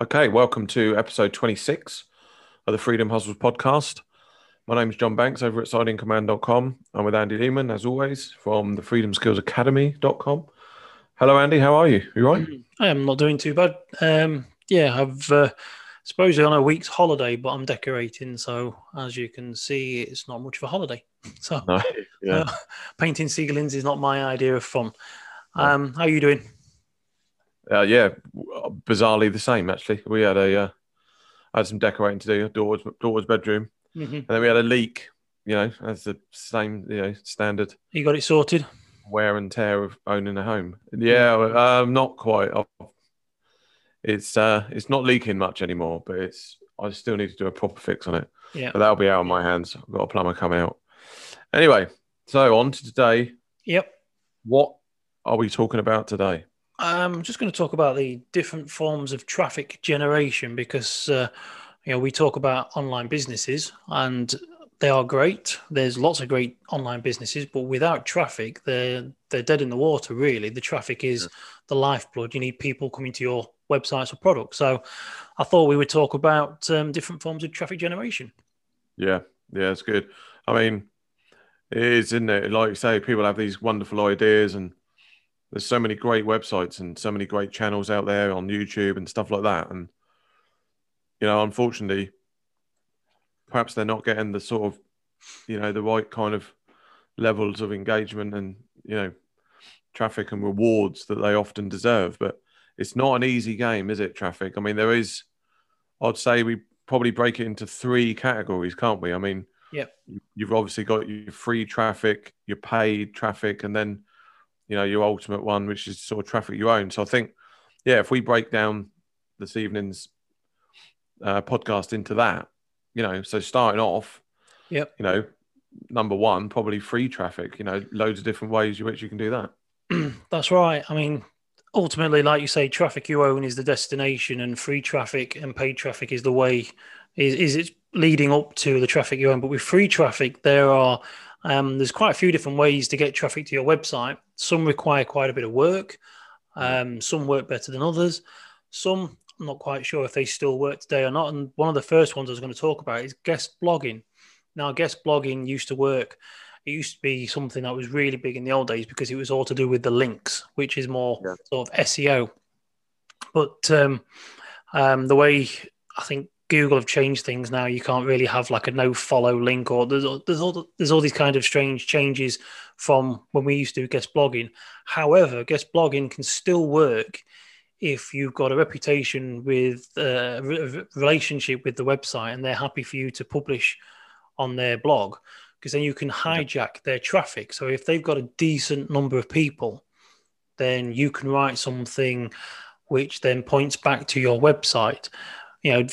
Okay, welcome to episode 26 of the Freedom Hustles podcast. My name is John Banks over at SidingCommand.com. I'm with Andy Lehman, as always, from the freedomskillsacademy.com. Hello, Andy. How are you? You right? I am not doing too bad. I've supposedly on a week's holiday, but I'm decorating. So as you can see, it's not much of a holiday. So no, yeah. Painting seagullings is not my idea of fun. How are you doing? Yeah, bizarrely the same, actually. We had I had some decorating to do, daughter's bedroom, and then we had a leak, you know, as the same, you know, standard. You got it sorted? Wear and tear of owning a home. Yeah, not quite. It's not leaking much anymore, but I still need to do a proper fix on it. Yeah. But that'll be out of my hands. I've got a plumber coming out. Anyway, so on to today. Yep. What are we talking about today? I'm just going to talk about the different forms of traffic generation because, you know, we talk about online businesses and they are great. There's lots of great online businesses, but without traffic, they're dead in the water, really. The traffic is the lifeblood. You need people coming to your websites or products. So I thought we would talk about different forms of traffic generation. Yeah, it's good. I mean, it is, isn't it? Like you say, people have these wonderful ideas and there's so many great websites and so many great channels out there on YouTube and stuff like that. And, you know, unfortunately, perhaps they're not getting the sort of, you know, the right kind of levels of engagement and, you know, traffic and rewards that they often deserve. But it's not an easy game, is it, traffic? I mean, there is, I'd say we probably break it into three categories, can't we? I mean, yeah, you've obviously got your free traffic, your paid traffic, and then, you know, your ultimate one, which is sort of traffic you own. So I think, yeah, if we break down this evening's podcast into that, you know, so starting off, you know, number one, probably free traffic, you know, loads of different ways in which you can do that. That's right. I mean, ultimately, like you say, traffic you own is the destination and free traffic and paid traffic is the way, is it's leading up to the traffic you own. But with free traffic, there are, there's quite a few different ways to get traffic to your website. Some require quite a bit of work. Some work better than others. Some, I'm not quite sure if they still work today or not. And one of the first ones I was going to talk about is guest blogging. Now, guest blogging used to work. It used to be something that was really big in the old days because it was all to do with the links, which is more sort of SEO. But the way I think Google have changed things now. You can't really have like a no-follow link, or there's all these kind of strange changes from when we used to do guest blogging. However, guest blogging can still work if you've got a reputation with a relationship with the website and they're happy for you to publish on their blog, because then you can hijack their traffic. So if they've got a decent number of people, then you can write something which then points back to your website. You know,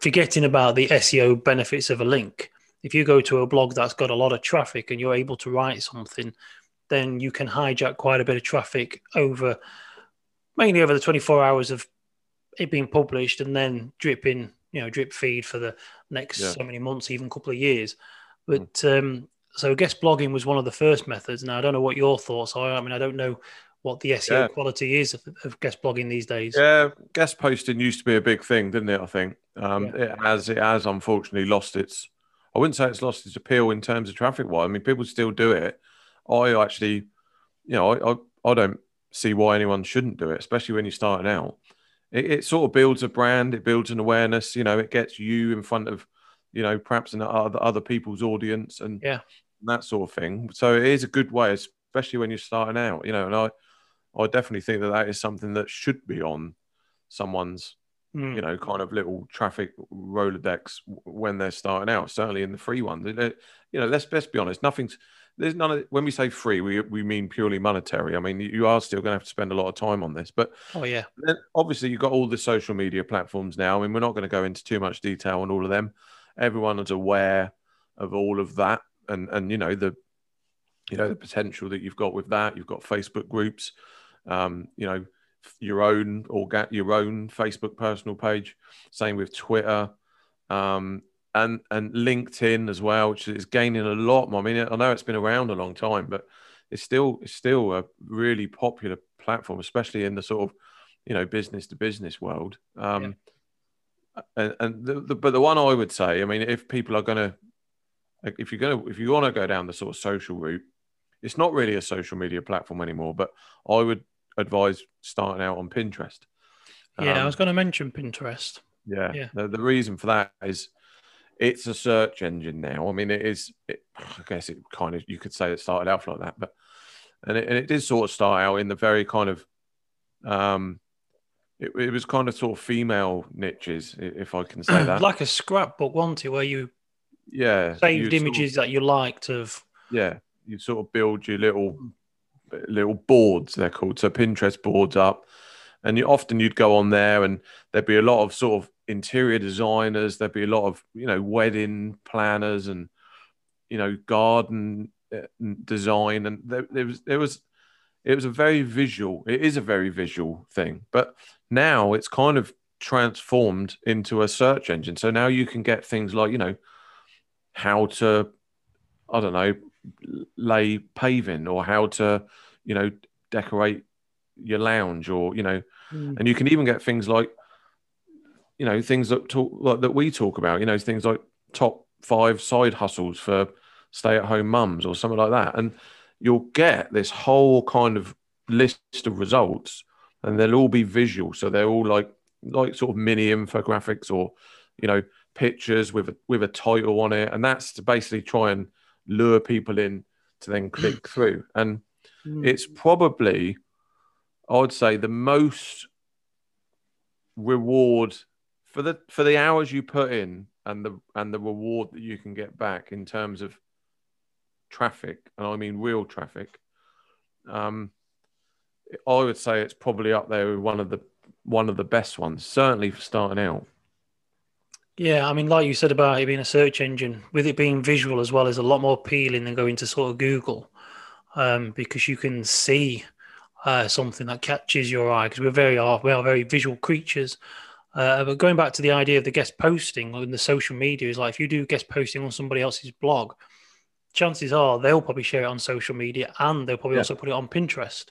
forgetting about the SEO benefits of a link. If you go to a blog that's got a lot of traffic and you're able to write something, then you can hijack quite a bit of traffic mainly over the 24 hours of it being published and then drip feed for the next so many months, even couple of years. But so guest blogging was one of the first methods. Now, I don't know what your thoughts are. I mean, I don't know what the SEO quality is of guest blogging these days. Yeah, guest posting used to be a big thing, didn't it, I think? It has unfortunately lost its, I wouldn't say it's lost its appeal in terms of traffic-wise. I mean, people still do it. I actually, you know, I don't see why anyone shouldn't do it, especially when you're starting out. It sort of builds a brand, it builds an awareness, you know, it gets you in front of, you know, perhaps in other people's audience and that sort of thing. So it is a good way, especially when you're starting out, you know, and I definitely think that is something that should be on someone's, you know, kind of little traffic Rolodex when they're starting out, certainly in the free one. You know, let's be honest, there's none of, when we say free, we mean purely monetary. I mean, you are still going to have to spend a lot of time on this, but then obviously you've got all the social media platforms now. I mean, we're not going to go into too much detail on all of them. Everyone is aware of all of that and, you know, the potential that you've got with that. You've got Facebook groups, you know, your own Facebook personal page. Same with Twitter and LinkedIn as well, which is gaining a lot more. I mean, I know it's been around a long time, but it's still a really popular platform, especially in the sort of, you know, business to business world. But the one I would say, I mean, if people are going to, if you want to go down the sort of social route, it's not really a social media platform anymore, but I would advise starting out on Pinterest. Yeah, I was going to mention Pinterest. Yeah. The reason for that is it's a search engine now. I mean, it is, I guess it kind of, you could say it started out like that, but, and it did sort of start out in the very kind of, it was kind of sort of female niches, if I can say that. Like a scrapbook, wasn't it, where you saved images sort of, that you liked of. Yeah, you sort of build your little boards, they're called. So Pinterest boards up. And you'd go on there and there'd be a lot of sort of interior designers. There'd be a lot of, wedding planners and, garden design. And it was a very visual thing, but now it's kind of transformed into a search engine. So now you can get things like, how to, lay paving, or how to, decorate your lounge, or, and you can even get things like, things that we talk about, things like top 5 side hustles for stay-at-home mums or something like that. And you'll get this whole kind of list of results, and they'll all be visual. So they're all like sort of mini infographics, or, pictures with a title on it. And that's to basically try and lure people in to then click through. And it's probably, I would say, the most reward for the hours you put in, and the reward that you can get back in terms of traffic, and I mean real traffic, I would say it's probably up there with one of the best ones, certainly for starting out. Yeah, I mean, like you said about it being a search engine, with it being visual as well, is a lot more appealing than going to sort of Google, because you can see something that catches your eye, because we are very visual creatures. But going back to the idea of the guest posting on the social media, is like, if you do guest posting on somebody else's blog, chances are they'll probably share it on social media, and they'll probably also put it on Pinterest.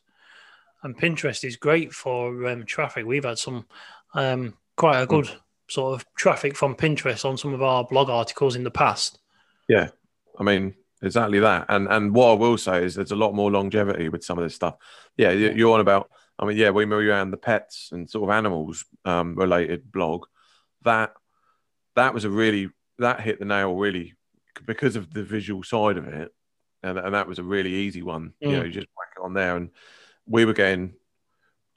And Pinterest is great for traffic. We've had some quite a good sort of traffic from Pinterest on some of our blog articles in the past. Yeah, I mean, exactly that. And what I will say is there's a lot more longevity with some of this stuff. Yeah, you're on about, I mean, yeah, we move around the pets and sort of animals related blog. That was that hit the nail really, because of the visual side of it, and that was a really easy one. You just whack it on there, and we were getting,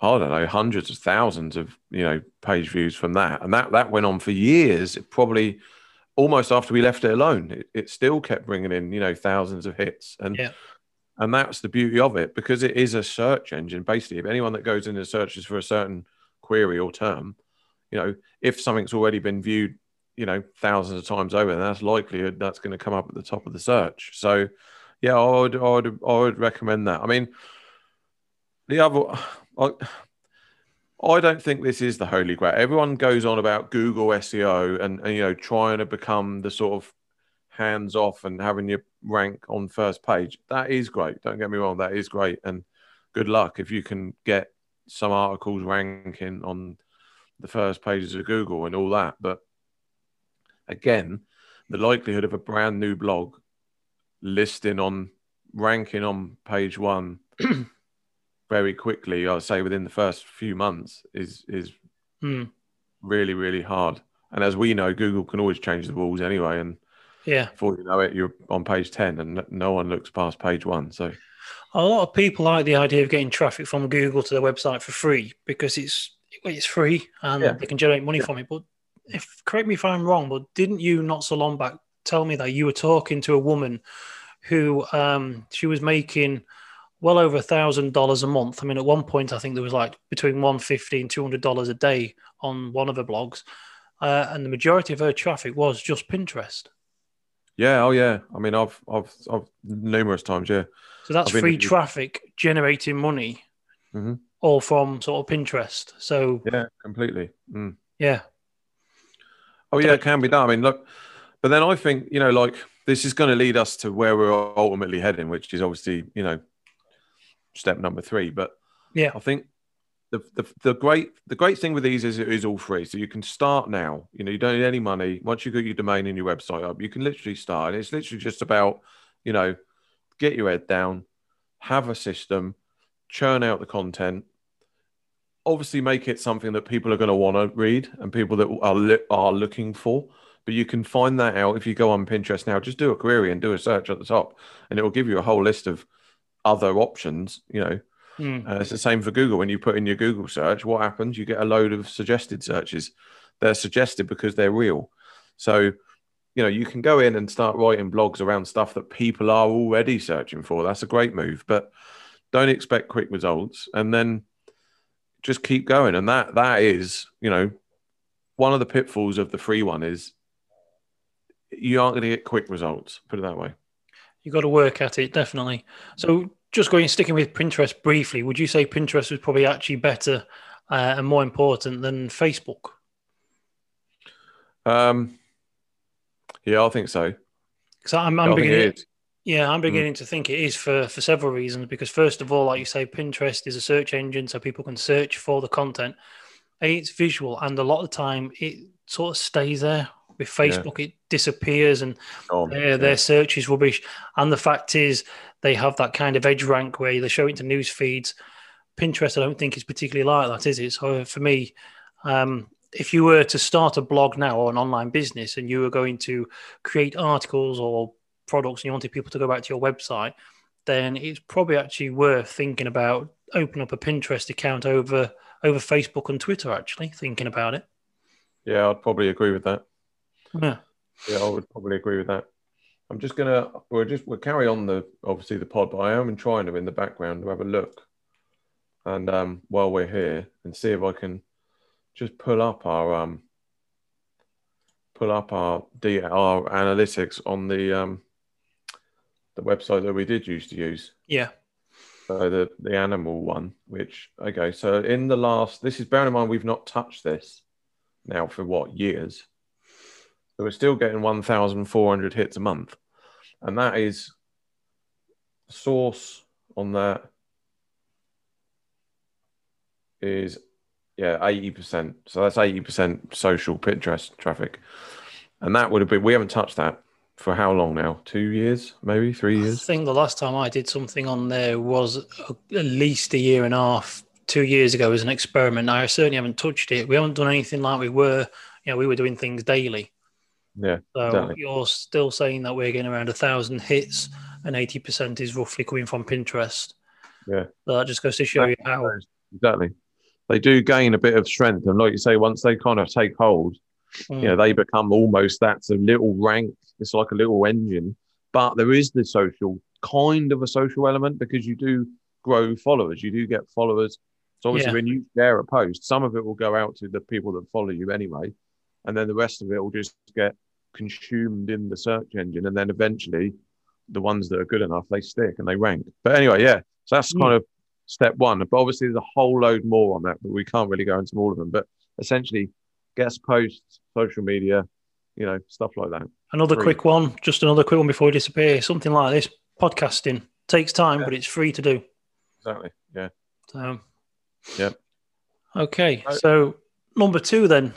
I don't know, hundreds of thousands of page views from that, and that went on for years. It probably almost after we left it alone, it still kept bringing in thousands of hits, and that's the beauty of it, because it is a search engine. Basically, if anyone that goes in and searches for a certain query or term, if something's already been viewed thousands of times over, and that's likely that's going to come up at the top of the search. So yeah, I would recommend that. I mean, I don't think this is the holy grail. Everyone goes on about Google SEO and trying to become the sort of hands off and having your rank on first page. That is great, don't get me wrong, that is great, and good luck if you can get some articles ranking on the first pages of Google and all that. But again, the likelihood of a brand new blog listing on ranking on page 1 very quickly, I'll say within the first few months, is really, really hard. And as we know, Google can always change the rules anyway. And yeah, before you know it, you're on page 10, and no one looks past page 1. So a lot of people like the idea of getting traffic from Google to their website for free, because it's free, and they can generate money from it. But correct me if I'm wrong, but didn't you not so long back tell me that you were talking to a woman who she was making well over $1,000 a month? I mean, at one point, I think there was like between $150 and $200 a day on one of her blogs. And the majority of her traffic was just Pinterest. Yeah. Oh yeah. I mean, I've numerous times. Yeah. So that's free traffic generating money all from sort of Pinterest. So yeah, completely. Mm. Yeah. Oh yeah, it can be done. I mean, look, but then I think, this is going to lead us to where we're ultimately heading, which is obviously, step number 3. But yeah, I think The great thing with these is it is all free, so you can start now. You know, you don't need any money. Once you've got your domain and your website up, you can literally start. And it's literally just about, you know, get your head down, have a system, churn out the content. Obviously, make it something that people are going to want to read and people that are looking for. But you can find that out if you go on Pinterest now. Just do a query and do a search at the top, and it will give you a whole list of other options. You know. It's the same for Google. When you put in your Google search, what happens? You get a load of suggested searches. They're suggested because they're real. So, you know, you can go in and start writing blogs around stuff that people are already searching for. That's a great move, but don't expect quick results. And then just keep going. And that is, you know, one of the pitfalls of the free one is you aren't going to get quick results. Put it that way. You've got to work at it, definitely. So just sticking with Pinterest briefly, would you say Pinterest was probably actually better and more important than Facebook? Yeah, I think so. Because I'm beginning to think it is for several reasons. Because first of all, like you say, Pinterest is a search engine, so people can search for the content. It's visual, and a lot of the time it sort of stays there. With Facebook, it disappears and their search is rubbish. And the fact is they have that kind of edge rank where they show it to news feeds. Pinterest, I don't think, is particularly like that, is it? So for me, if you were to start a blog now or an online business and you were going to create articles or products and you wanted people to go back to your website, then it's probably actually worth thinking about opening up a Pinterest account over Facebook and Twitter, actually, thinking about it. Yeah, I'd probably agree with that. Yeah, I would probably agree with that. I'm just gonna we'll carry on the pod, but I am trying to in the background to have a look, and while we're here, and see if I can just pull up our analytics on the website that we used to use. Yeah. So the animal one, so in the last, this is, bearing in mind we've not touched this now for what, years. So we're still getting 1,400 hits a month. And that is the source on that is, 80%. So that's 80% social Pinterest traffic. And that would have been, we haven't touched that for how long now? 2 years, maybe 3 years? I think the last time I did something on there was at least a year and a half, 2 years ago as an experiment. I certainly haven't touched it. We haven't done anything like we were doing things daily. Yeah. So exactly. You're still saying that we're getting around 1,000 hits and 80% is roughly coming from Pinterest. Yeah. So that just goes to show you how. Exactly. They do gain a bit of strength. And like you say, once they kind of take hold, they become almost, that's a little rank. It's like a little engine. But there is the social, kind of a social element, because you do grow followers. You do get followers. So obviously when you share a post, some of it will go out to the people that follow you anyway. And then the rest of it will just get consumed in the search engine. And then eventually the ones that are good enough, they stick and they rank. But anyway, so that's kind of step one. But obviously there's a whole load more on that, but we can't really go into all of them. But essentially guest posts, social media, stuff like that. Another quick one before we disappear. Something like this, podcasting, takes time, but it's free to do. Exactly, yeah. Okay, so number two then.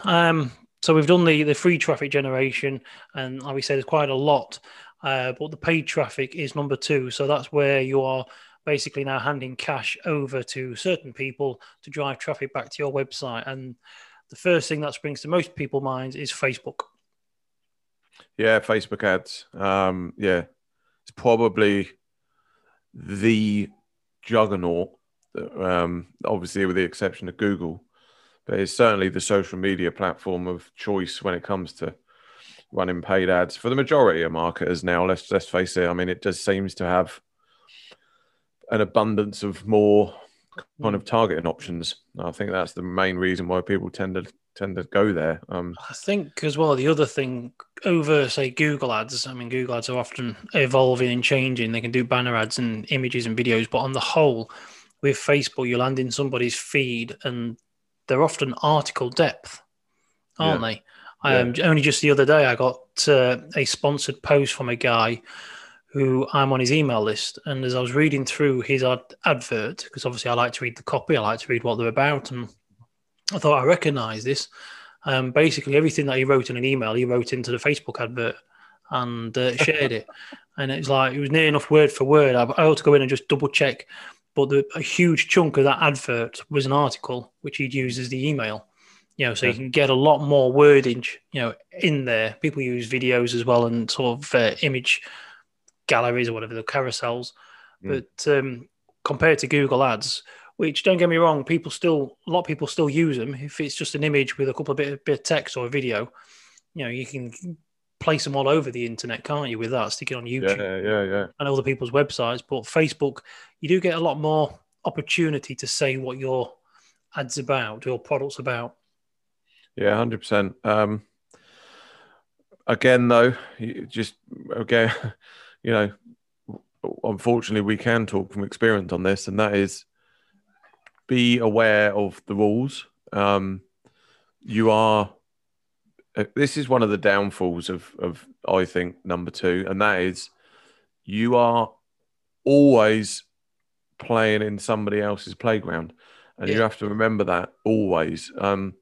So we've done the free traffic generation, and like we said, there's quite a lot, but the paid traffic is number two. So that's where you are basically now handing cash over to certain people to drive traffic back to your website. And the first thing that springs to most people's minds is Facebook. Yeah, Facebook ads. It's probably the juggernaut, obviously with the exception of Google. But it's certainly the social media platform of choice when it comes to running paid ads for the majority of marketers now. Let's face it. I mean, it just seems to have an abundance of more kind of targeting options. I think that's the main reason why people tend to go there. I think as well, the other thing over, say, Google ads. I mean, Google ads are often evolving and changing. They can do banner ads and images and videos, but on the whole, with Facebook, you land in somebody's feed and they're often article depth, aren't they? Only just the other day, I got a sponsored post from a guy who I'm on his email list. And as I was reading through his advert, because obviously I like to read the copy, I like to read what they're about, and I thought I recognise this. Basically, everything that he wrote in an email, he wrote into the Facebook advert and shared it. And it's like, it was near enough word for word. I ought to go in and just double check. But a huge chunk of that advert was an article, which he'd use as the email. You know, so you can get a lot more wordage, you know, in there. People use videos as well and sort of image galleries or whatever, the carousels. But compared to Google Ads, which, don't get me wrong, a lot of people still use them. If it's just an image with a couple of bit of text or a video, you know, you can place them all over the internet, can't you, with that, stick it on YouTube and other people's websites. But Facebook, you do get a lot more opportunity to say what your ad's about, your product's about. Yeah, 100%. Again, though, you know, unfortunately, we can talk from experience on this, and that is, be aware of the rules. This is one of the downfalls of I think, number two, and that is you are always playing in somebody else's playground, and you have to remember that always. And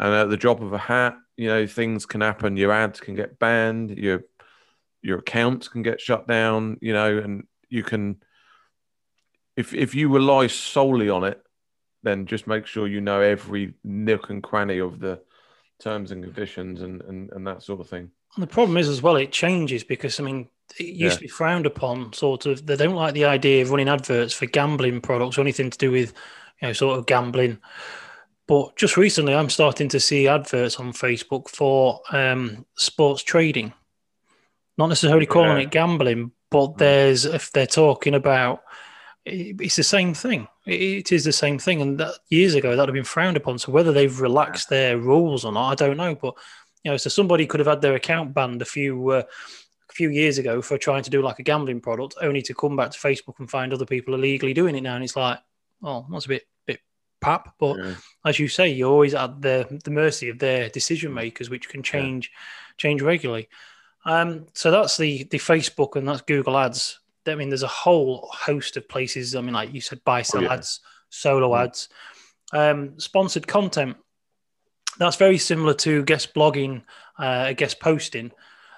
at the drop of a hat, you know, things can happen. Your ads can get banned. Your accounts can get shut down, you know, and you can, if you rely solely on it, then just make sure you know every nook and cranny of the terms and conditions and that sort of thing. And the problem is as well, it changes, because I mean, it used to be frowned upon, sort of. They don't like the idea of running adverts for gambling products or anything to do with, you know, sort of gambling. But just recently, I'm starting to see adverts on Facebook for sports trading. Not necessarily calling it gambling, but there's, if they're talking about, it's the same thing. It is the same thing. And that, years ago, that would have been frowned upon. So whether they've relaxed their rules or not, I don't know. But, you know, so somebody could have had their account banned a few years ago for trying to do like a gambling product, only to come back to Facebook and find other people illegally doing it now. And it's like, oh, that's a bit pap. But as you say, you're always at the mercy of their decision makers, which can change regularly. So that's the Facebook, and that's Google Ads. I mean, there's a whole host of places. I mean, like you said, buy, sell ads, solo ads, sponsored content. That's very similar to guest blogging, guest posting.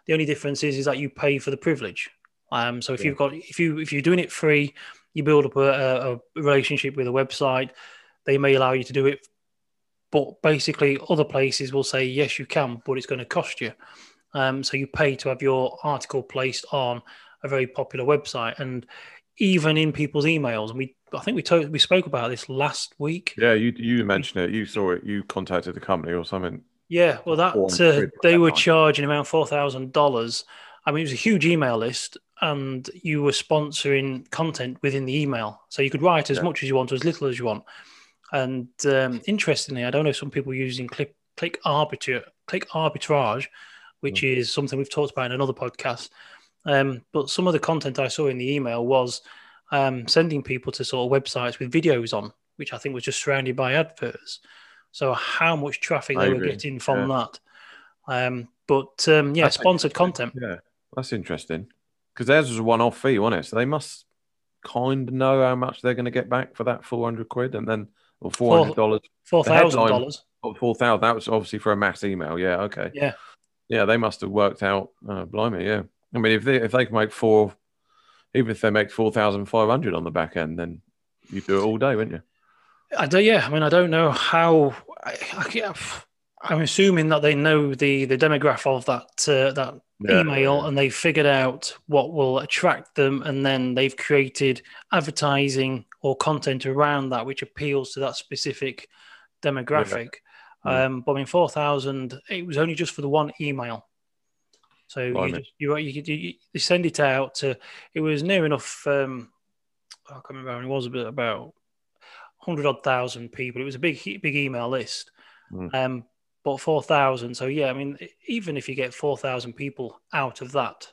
The only difference is that you pay for the privilege. So if you've got, if you're doing it free, you build up a relationship with a website. They may allow you to do it, but basically other places will say, yes, you can, but it's going to cost you. So you pay to have your article placed on a very popular website, and even in people's emails. And I think we spoke about this last week. Yeah, you mentioned it. You saw it. You contacted the company or something. Yeah, well, that they were charging around $4,000. I mean, it was a huge email list, and you were sponsoring content within the email, so you could write as much as you want or as little as you want. And interestingly, I don't know if some people are using click arbitrage, which is something we've talked about in another podcast. But some of the content I saw in the email was sending people to sort of websites with videos on, which I think was just surrounded by adverts. So how much traffic they were getting from that. But sponsored content. Yeah, that's interesting, because theirs was a one-off fee, wasn't it? So they must kind of know how much they're going to get back for that $400 and then, or $400. $4,000. $4,000. That was obviously for a mass email. Yeah, okay. Yeah. Yeah, they must have worked out, blimey, yeah. I mean, if they can make even if they make 4,500 on the back end, then you do it all day, wouldn't you? I mean, I don't know how. I'm assuming that they know the demographic of that email, and they figured out what will attract them, and then they've created advertising or content around that which appeals to that specific demographic. Yeah. But I mean, 4,000. It was only just for the one email. So you send it out to, it was near enough, I can't remember how many it was, but about 100,000 people. It was a big email list, but 4,000. So yeah, I mean, even if you get 4,000 people out of that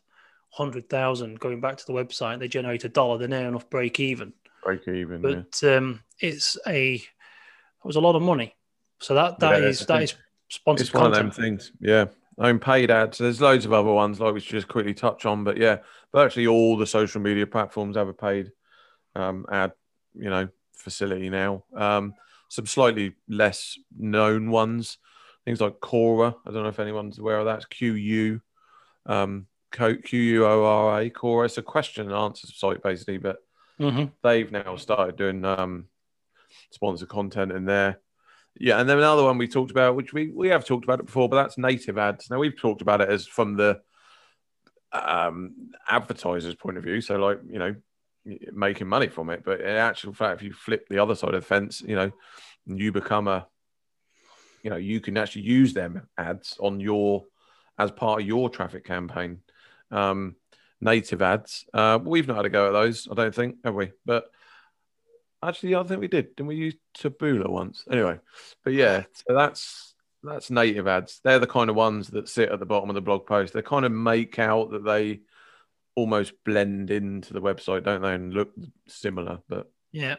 100,000 going back to the website, they generate $1. They're near enough break even. But it was a lot of money. So that is sponsored content. It's one of them things, yeah. own paid ads. There's loads of other ones like we should just quickly touch on, but yeah, virtually all the social media platforms have a paid ad, you know, facility now. Some slightly less known ones, things like Quora. I don't know if anyone's aware of that. It's Quora, Quora. It's a question and answer site basically, but they've now started doing sponsored content in there. Yeah, and then another one we talked about, which we have talked about it before, but that's native ads. Now, we've talked about it as from the advertiser's point of view, so like, you know, making money from it. But in actual fact, if you flip the other side of the fence, you know, you become a, you know, you can actually use them ads on your, as part of your traffic campaign. Native ads. We've not had a go at those, I don't think, have we? But actually, I think we did. Didn't we use Taboola once? Anyway, but yeah, so that's native ads. They're the kind of ones that sit at the bottom of the blog post. They kind of make out that they almost blend into the website, don't they, and look similar. But yeah,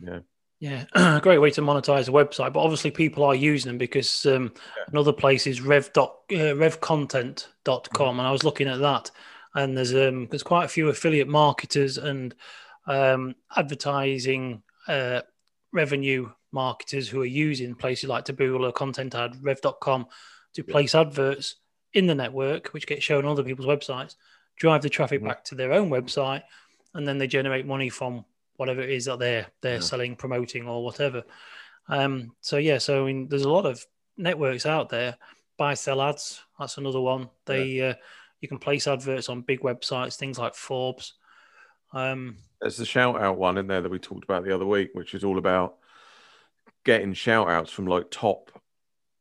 great way to monetize a website. But obviously, people are using them because another place is revcontent.com, and I was looking at that, and there's quite a few affiliate marketers and advertising revenue marketers who are using places like Taboola, Content Ad, Rev.com to place adverts in the network, which get shown on other people's websites, drive the traffic back to their own website, and then they generate money from whatever it is that they're selling, promoting, or whatever. So yeah, so I mean, there's a lot of networks out there. Buy Sell Ads, that's another one. You can place adverts on big websites, things like Forbes. There's the shout out one in there that we talked about the other week, which is all about getting shout outs from like top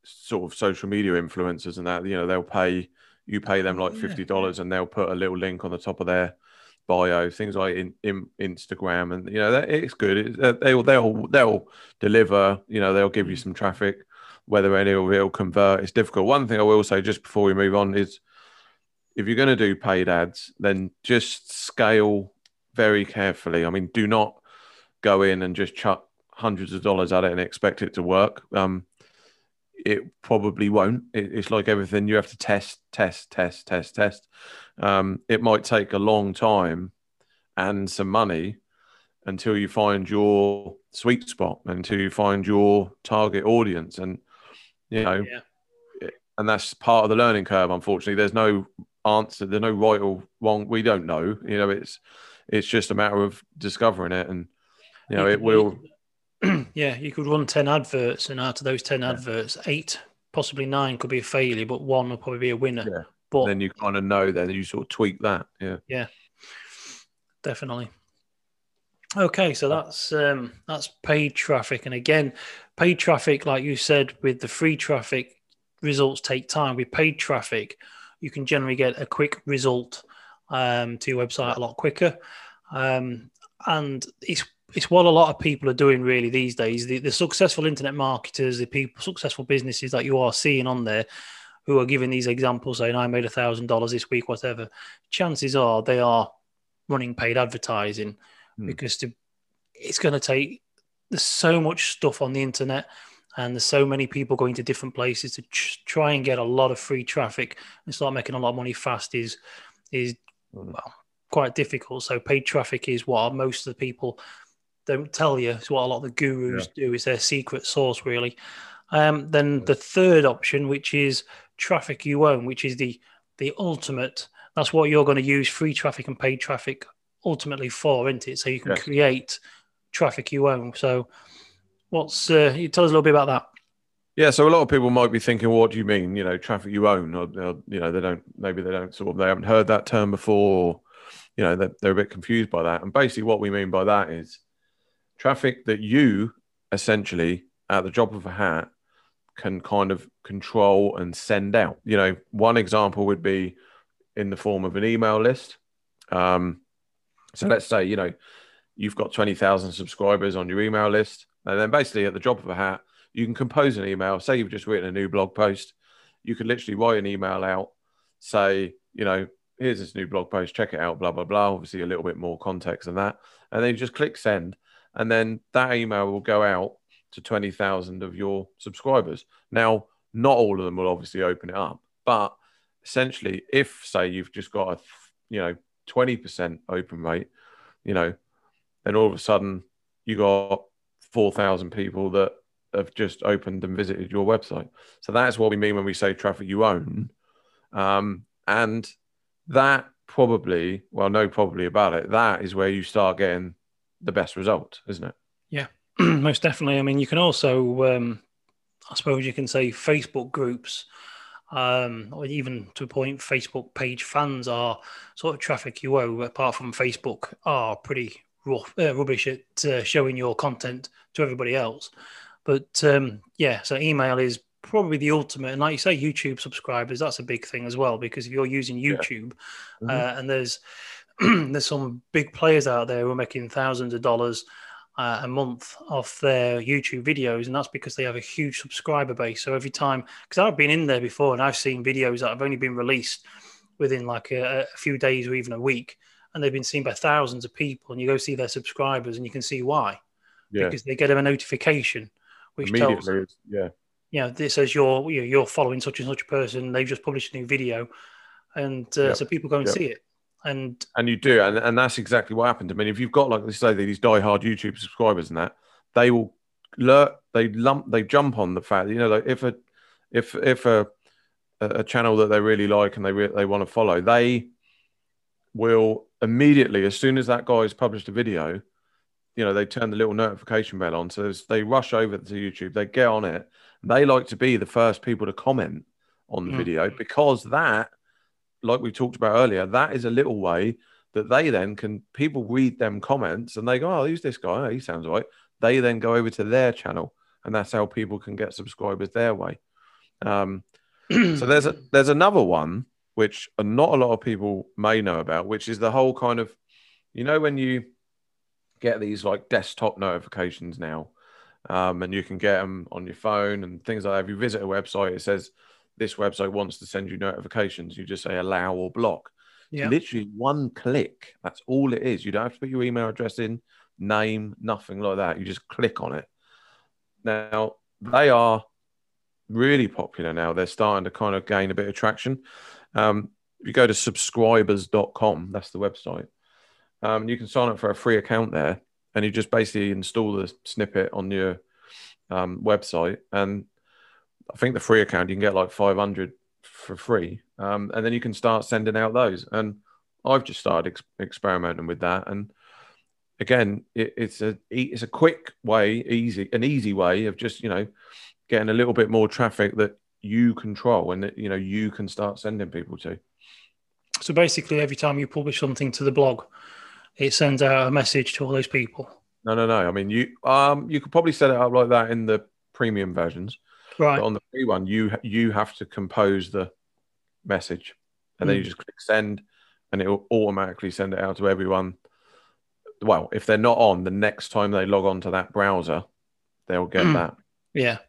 sort of social media influencers and that, you know, they'll pay, you pay them like $50 and they'll put a little link on the top of their bio, things like in Instagram. And, you know, that it's good. They'll deliver, you know, they'll give you some traffic, whether it'll convert. It's difficult. One thing I will say just before we move on is if you're going to do paid ads, then just scale very carefully. I mean, do not go in and just chuck hundreds of dollars at it and expect it to work. It probably won't. It's like everything, you have to test. It might take a long time and some money until you find your sweet spot, until you find your target audience. And, you know, and that's part of the learning curve, unfortunately. There's no answer. There's no right or wrong. We don't know. You know, it's just a matter of discovering it, and you know, you could run 10 adverts, and out of those 10 adverts, 8, possibly 9 could be a failure, but 1 will probably be a winner. Yeah. But then you kind of know, then you sort of tweak that. Yeah, definitely. Okay, so that's paid traffic, and again, paid traffic, like you said, with the free traffic, results take time. With paid traffic, you can generally get a quick result to your website a lot quicker, and it's what a lot of people are doing really these days. The successful internet marketers, the people, successful businesses that you are seeing on there, who are giving these examples, saying I made $1,000 this week, whatever. Chances are they are running paid advertising because it's going to take. There's so much stuff on the internet, and there's so many people going to different places to try and get a lot of free traffic and start making a lot of money fast is. Well, quite difficult. So paid traffic is what most of the people don't tell you. It's what a lot of the gurus do. It's their secret sauce, really. Then the third option, which is traffic you own, which is the ultimate. That's what you're going to use free traffic and paid traffic ultimately for, isn't it? So you can create traffic you own. So what's you tell us a little bit about that? Yeah, so a lot of people might be thinking, what do you mean, you know, traffic you own? Or you know, they haven't heard that term before, or, you know, they're a bit confused by that. And basically what we mean by that is traffic that you essentially, at the drop of a hat, can kind of control and send out. You know, one example would be in the form of an email list. So let's say, you know, you've got 20,000 subscribers on your email list, and then basically at the drop of a hat, you can compose an email. Say you've just written a new blog post. You could literally write an email out, say, you know, here's this new blog post, check it out, blah, blah, blah. Obviously, a little bit more context than that. And then you just click send. And then that email will go out to 20,000 of your subscribers. Now, not all of them will obviously open it up. But essentially, if say you've just got a 20% open rate, then all of a sudden you got 4,000 people that have just opened and visited your website. So that's what we mean when we say traffic you own. And that probably, well, no probably about it, that is where you start getting the best result, isn't it? Yeah, most definitely. I mean, you can also, I suppose you can say Facebook groups, or even to a point, Facebook page fans are sort of traffic you owe, apart from Facebook are pretty rubbish at showing your content to everybody else. But yeah, so email is probably the ultimate. And like you say, YouTube subscribers, that's a big thing as well, because if you're using YouTube, yeah. And there's there's some big players out there who are making thousands of dollars a month off their YouTube videos, and that's because they have a huge subscriber base. So every time, because I've been in there before and I've seen videos that have only been released within like a few days or even a week, and they've been seen by thousands of people, and you go see their subscribers and you can see why. Yeah. Because they get them a notification which tells them, this says you're following such and such a person, they've just published a new video, and so people go and see it. And you do, and that's exactly what happened. I mean, if you've got, like they say, these diehard YouTube subscribers and that, they will jump on the fact that, like if a channel that they really like and they want to follow, they will immediately, as soon as that guy has published a video, they turn the little notification bell on, so they rush over to YouTube, they get on it, and they like to be the first people to comment on the video, because that, like we talked about earlier, that is a little way that they then can, people read them comments and they go, oh, who's this guy? Oh, he sounds right. They then go over to their channel, and that's how people can get subscribers their way. So there's another one, which not a lot of people may know about, which is the whole kind of, when you get these like desktop notifications now, and you can get them on your phone and things like that. If you visit a website, it says, this website wants to send you notifications. You just say allow or block. Yeah. Literally one click. That's all it is. You don't have to put your email address in, name, nothing like that. You just click on it. Now, they are really popular now. They're starting to kind of gain a bit of traction. If you go to subscribers.com, that's the website. You can sign up for a free account there, and you just basically install the snippet on your website, and I think the free account, you can get like 500 for free. And then you can start sending out those. And I've just started experimenting with that. And again, it's a quick way, an easy way of just, getting a little bit more traffic that you control and that, you can start sending people to. So basically every time you publish something to the blog, it sends out a message to all those people. No. I mean, you could probably set it up like that in the premium versions. Right. But on the free one, you have to compose the message, and then you just click send, and it will automatically send it out to everyone. Well, if they're not on, the next time they log on to that browser, they'll get that. Yeah.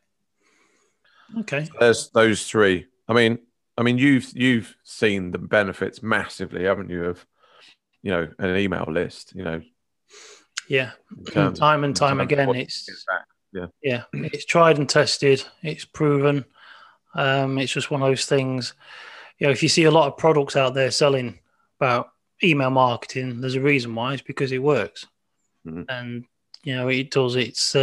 Okay. So there's those three. I mean, you've seen the benefits massively, haven't you? Of an email list. Yeah. Time and time again, it's. Yeah, it's tried and tested. It's proven. It's just one of those things. If you see a lot of products out there selling about email marketing, there's a reason why. It's because it works, and it does. It's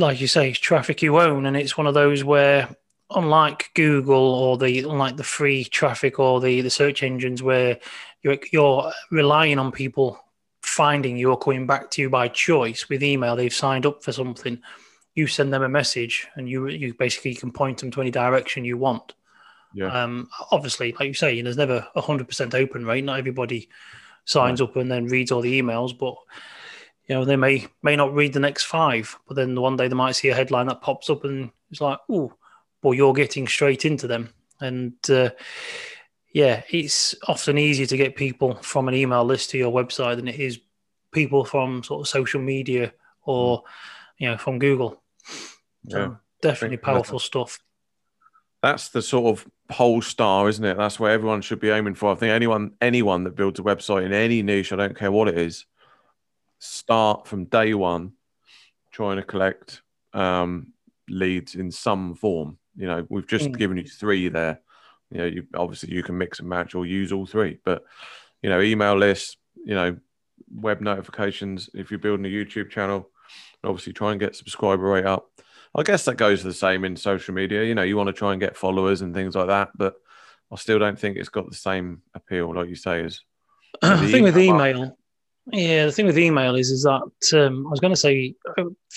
like you say, it's traffic you own, and it's one of those where, unlike Google or unlike the free traffic or the search engines, where you're relying on people finding you or coming back to you by choice, with email they've signed up for something, you send them a message, and you basically can point them to any direction you want. Obviously, like you say, there's never 100% open rate. Not everybody signs up and then reads all the emails, but they may not read the next five, but then one day they might see a headline that pops up and it's like, oh boy, you're getting straight into them. And yeah, it's often easier to get people from an email list to your website than it is people from sort of social media or, from Google. So definitely powerful stuff. That's the sort of pole star, isn't it? That's where everyone should be aiming for. I think anyone that builds a website in any niche, I don't care what it is, start from day one trying to collect leads in some form. You know, we've just given you three there. You know, you, obviously you can mix and match or use all three, but, you know, email lists, you know, web notifications, if you're building a YouTube channel, obviously try and get subscriber rate up. I guess that goes the same in social media. You know, you want to try and get followers and things like that, but I still don't think it's got the same appeal, like you say, as the thing with email. Yeah, the thing with email is that I was going to say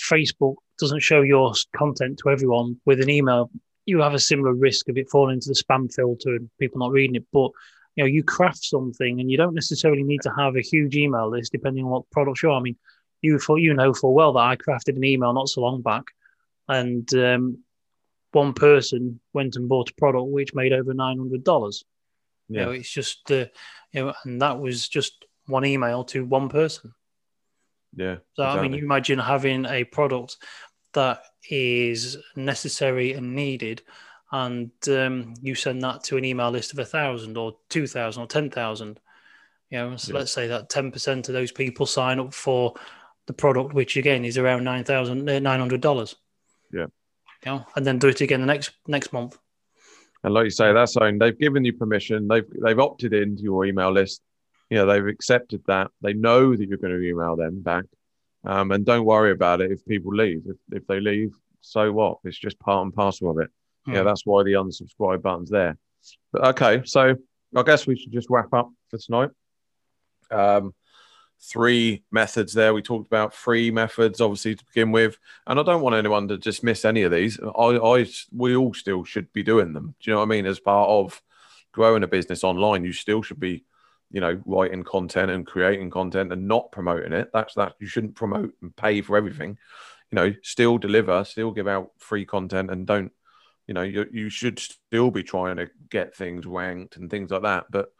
Facebook doesn't show your content to everyone. With an email, you have a similar risk of it falling into the spam filter and people not reading it. But, you know, you craft something and you don't necessarily need to have a huge email list depending on what products you are. I mean, you know full well that I crafted an email not so long back, and one person went and bought a product which made over $900. Yeah. You know, it's just, you know, and that was just one email to one person. Yeah. So, exactly. I mean, you imagine having a product that is necessary and needed, and you send that to an email list of 1,000 or 2,000 or 10,000. You know, so yeah. Let's say that 10% of those people sign up for the product, which again is around $900. Yeah. You know, and then do it again the next month. And like you say, that's own. They've given you permission. They've opted into your email list. You know, they've accepted that. They know that you're going to email them back. And don't worry about it if people leave. If they leave, so what? It's just part and parcel of it. Hmm. Yeah, that's why the unsubscribe button's there. But okay, so I guess we should just wrap up for tonight. Three methods there. We talked about three methods, obviously, to begin with. And I don't want anyone to dismiss any of these. We all still should be doing them. Do you know what I mean? As part of growing a business online, you still should be, you know, writing content and creating content and not promoting it. That's that. You shouldn't promote and pay for everything. You know, still deliver, still give out free content, and don't, you know, you should still be trying to get things ranked and things like that. But,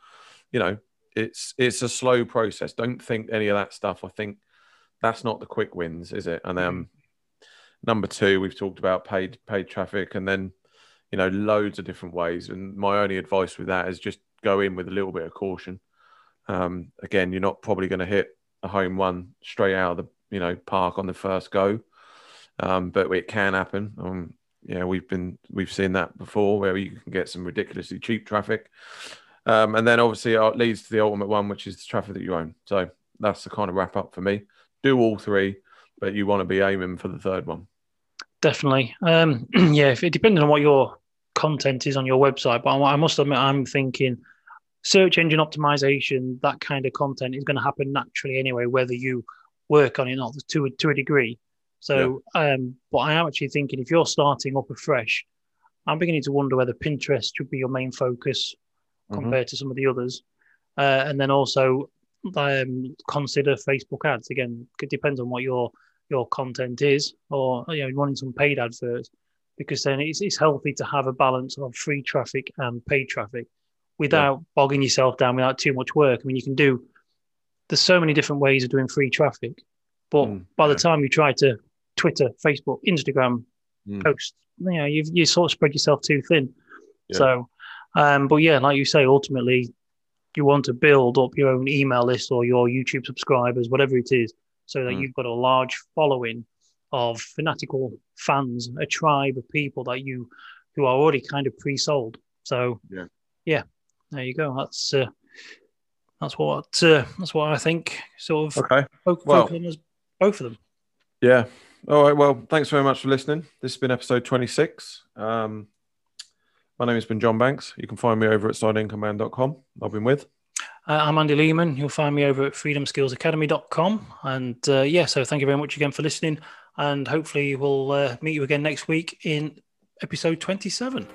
you know, it's a slow process. Don't think any of that stuff. I think that's not the quick wins, is it? And number two, we've talked about paid traffic, and then, you know, loads of different ways. And my only advice with that is just go in with a little bit of caution. Again, you're not probably going to hit a home run straight out of the, you know, park on the first go. But it can happen. Yeah, we've seen that before, where you can get some ridiculously cheap traffic. And then obviously it leads to the ultimate one, which is the traffic that you own. So that's the kind of wrap up for me. Do all three, but you want to be aiming for the third one. Definitely. Yeah, if it depends on what your content is on your website, but I must admit, I'm thinking search engine optimization, that kind of content is going to happen naturally anyway, whether you work on it or not, to a degree. So, yeah. But I am actually thinking if you're starting up afresh, I'm beginning to wonder whether Pinterest should be your main focus compared to some of the others. And then also consider Facebook ads. Again, it depends on what your content is, or, you know, you're wanting some paid adverts, because then it's healthy to have a balance of free traffic and paid traffic without bogging yourself down, without too much work. I mean, you can do, there's so many different ways of doing free traffic, but by the time you try to Twitter, Facebook, Instagram posts, you know, you sort of spread yourself too thin. Yeah. So, but yeah, like you say, ultimately you want to build up your own email list or your YouTube subscribers, whatever it is, so that you've got a large following of fanatical fans, a tribe of people that who are already kind of pre-sold. So yeah, there you go. That's what I think. Sort of focusing on both of them. Yeah. All right. Well, thanks very much for listening. This has been episode 26. My name has been John Banks. You can find me over at SidingCommand.com. I've been with. I'm Andy Lehman. You'll find me over at freedomskillsacademy.com. And yeah, so thank you very much again for listening. And hopefully we'll meet you again next week in episode 27.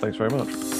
Thanks very much.